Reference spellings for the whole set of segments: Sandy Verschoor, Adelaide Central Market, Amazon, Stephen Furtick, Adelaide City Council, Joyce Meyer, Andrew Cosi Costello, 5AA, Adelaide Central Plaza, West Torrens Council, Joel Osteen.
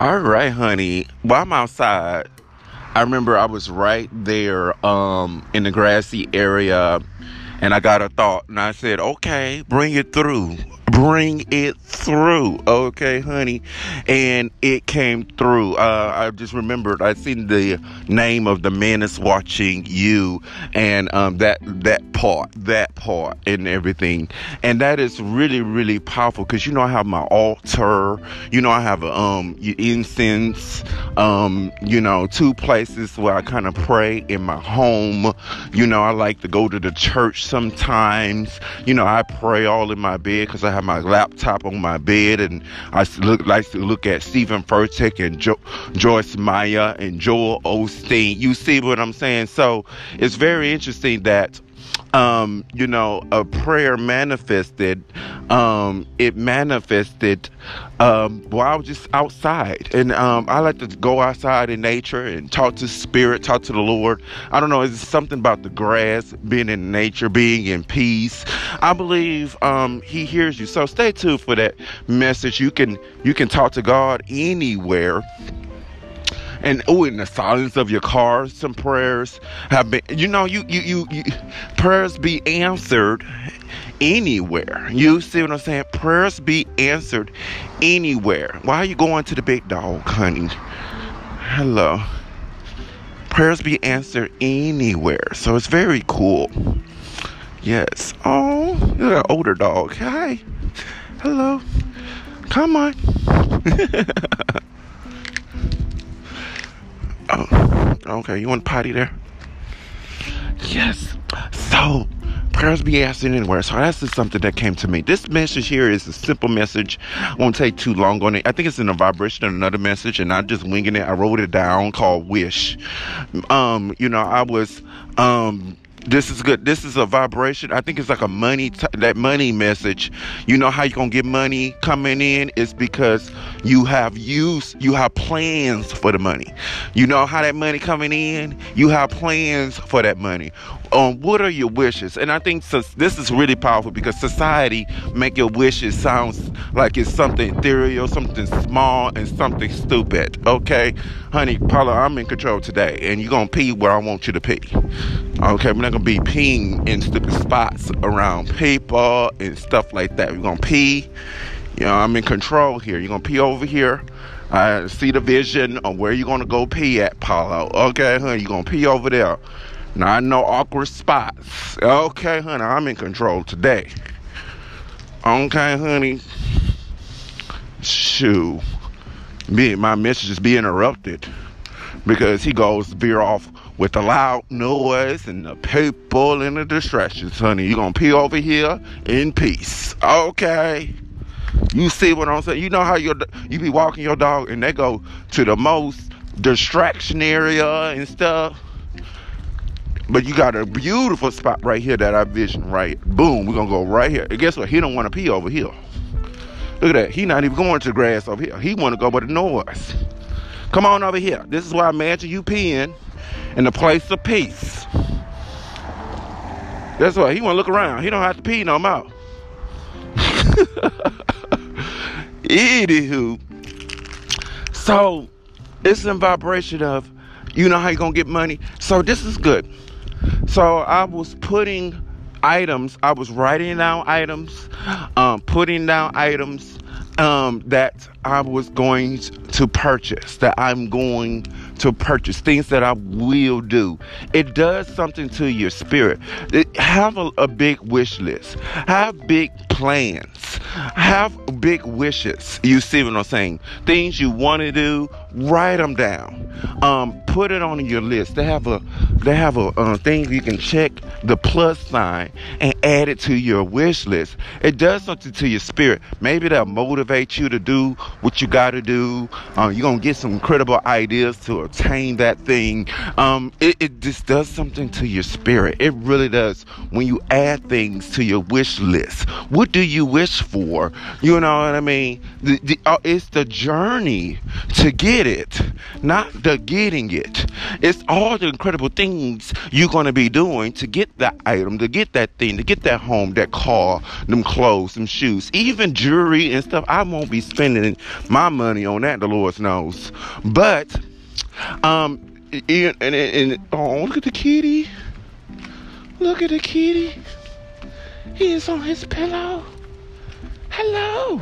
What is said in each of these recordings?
All right, honey. Well, I'm outside. I remember I was right there in the grassy area, and I got a thought, and I said, okay, bring it through. Bring it through. Okay, honey. And it came through. I just remembered I seen the name of the man is watching you, and that part and everything. And that is really, really powerful, because you know I have my altar, you know I have incense, you know, two places where I kind of pray in my home. You know, I like to go to the church sometimes. You know, I pray all in my bed, because I have my laptop on my bed, and I like to look at Stephen Furtick and Joyce Meyer and Joel Osteen. You see what I'm saying? So it's very interesting that you know, a prayer manifested. It manifested while I was just outside, and I like to go outside in nature and talk to spirit, talk to the Lord. I don't know, it's something about the grass, being in nature, being in peace. I believe He hears you. So stay tuned for that message. You can talk to God anywhere. And in the silence of your car, some prayers have been, you know, you prayers be answered anywhere. You see what I'm saying? Prayers be answered anywhere. Why are you going to the big dog, honey? Hello. Prayers be answered anywhere. So it's very cool. Yes. Oh, you're an older dog. Hi. Hello. Come on. Oh, okay, you want to potty there? Yes. So, prayers be answered anywhere. So that's just something that came to me. This message here is a simple message. Won't take too long on it. I think it's in a vibration of another message, and I'm just winging it. I wrote it down, called Wish. You know, I was this is good. This is a vibration. I think it's like a money, that money message. You know how you're going to get money coming in? It's because you have plans for the money. You know how that money coming in? You have plans for that money. What are your wishes? And I think this is really powerful, because society make your wishes sounds like it's something ethereal, something small, and something stupid. Okay, honey, Paula, I'm in control today, and you're going to pee where I want you to pee. Okay, we're not going to be peeing in stupid spots around people and stuff like that. We're going to pee. You know, I'm in control here. You're going to pee over here. I see the vision of where you're going to go pee at, Paula. Okay, honey, you're going to pee over there. Now, I know awkward spots. Okay, honey, I'm in control today. Okay, honey. Shoo. My message is being interrupted, because he goes veer off with the loud noise and the people and the distractions. Honey, you're going to pee over here in peace. Okay. You see what I'm saying? You know how you be walking your dog, and they go to the most distraction area and stuff. But you got a beautiful spot right here that I vision, right? Boom, we're going to go right here. And guess what? He don't want to pee over here. Look at that. He not even going to the grass over here. He want to go by the noise. Come on over here. This is why I imagine you peeing in the place of peace. That's why he want to look around. He don't have to pee no more. Anywho. So, it's in vibration of, you know how you're going to get money. So this is good. So I was putting items. I was writing down items. Putting down items that I was going to purchase. That I'm going to purchase. Things that I will do. It does something to your spirit. Have a big wish list. Have big plans. Have big wishes. You see what I'm saying? Things you want to do, write them down. Put it on your list. They have a thing you can check the plus sign and add it to your wish list. It does something to your spirit. Maybe that'll motivate you to do what you got to do. You're going to get some credible ideas to attain that thing. It just does something to your spirit. It really does. When you add things to your wish list, what do you wish for? for. You know what I mean? It's the journey to get it, not the getting it. It's all the incredible things you're going to be doing to get that item, to get that thing, to get that home, that car, them clothes, them shoes, even jewelry and stuff. I won't be spending my money on that, the Lord knows. But, oh, look at the kitty. Look at the kitty. He is on his pillow. Hello.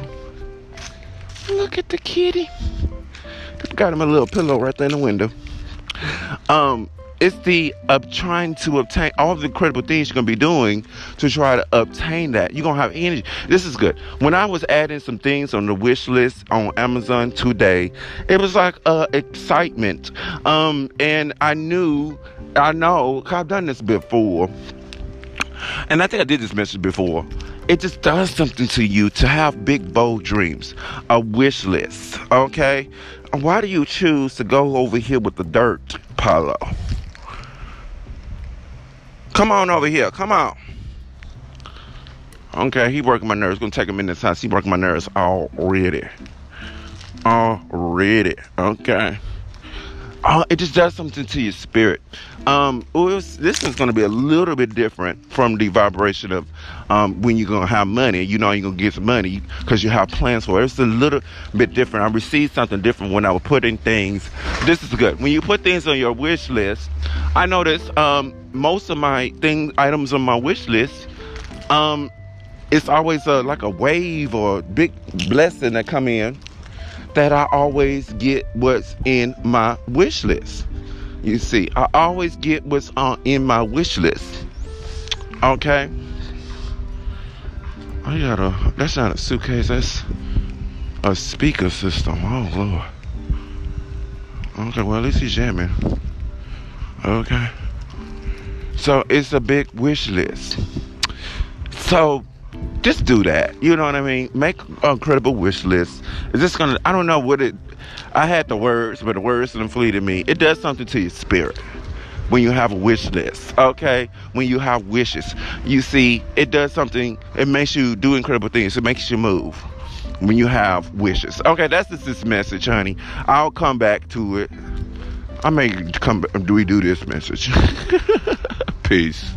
Look at the kitty. Got him a little pillow right there in the window. It's the trying to obtain all the incredible things you're going to be doing to try to obtain that. You're going to have energy. This is good. When I was adding some things on the wish list on Amazon today, it was like excitement. And I know, 'cause I've done this before. And I think I did this message before. It just does something to you to have big, bold dreams, a wish list, okay? Why do you choose to go over here with the dirt, Paulo? Come on over here. Come on. Okay, he working my nerves. Gonna take a minute time. He working my nerves already. Okay. It just does something to your spirit. This is going to be a little bit different from the vibration of when you're going to have money. You know you're going to get some money because you have plans for it. It's a little bit different. I received something different when I was putting things. This is good. When you put things on your wish list, I noticed most of my items on my wish list, it's always like a wave or a big blessing that come in. That I always get what's in my wish list. You see, I always get what's in my wish list. Okay. That's not a suitcase. That's a speaker system. Oh, Lord. Okay, well, at least he's jamming. Okay. So, it's a big wish list. So, just do that. You know what I mean? Make an incredible wish list. Is this gonna? I don't know what it. I had the words, but the words didn't flee to me. It does something to your spirit when you have a wish list. Okay, when you have wishes, you see, it does something. It makes you do incredible things. It makes you move when you have wishes. Okay, that's just this message, honey. I'll come back to it. I may come. Do we do this message? Peace.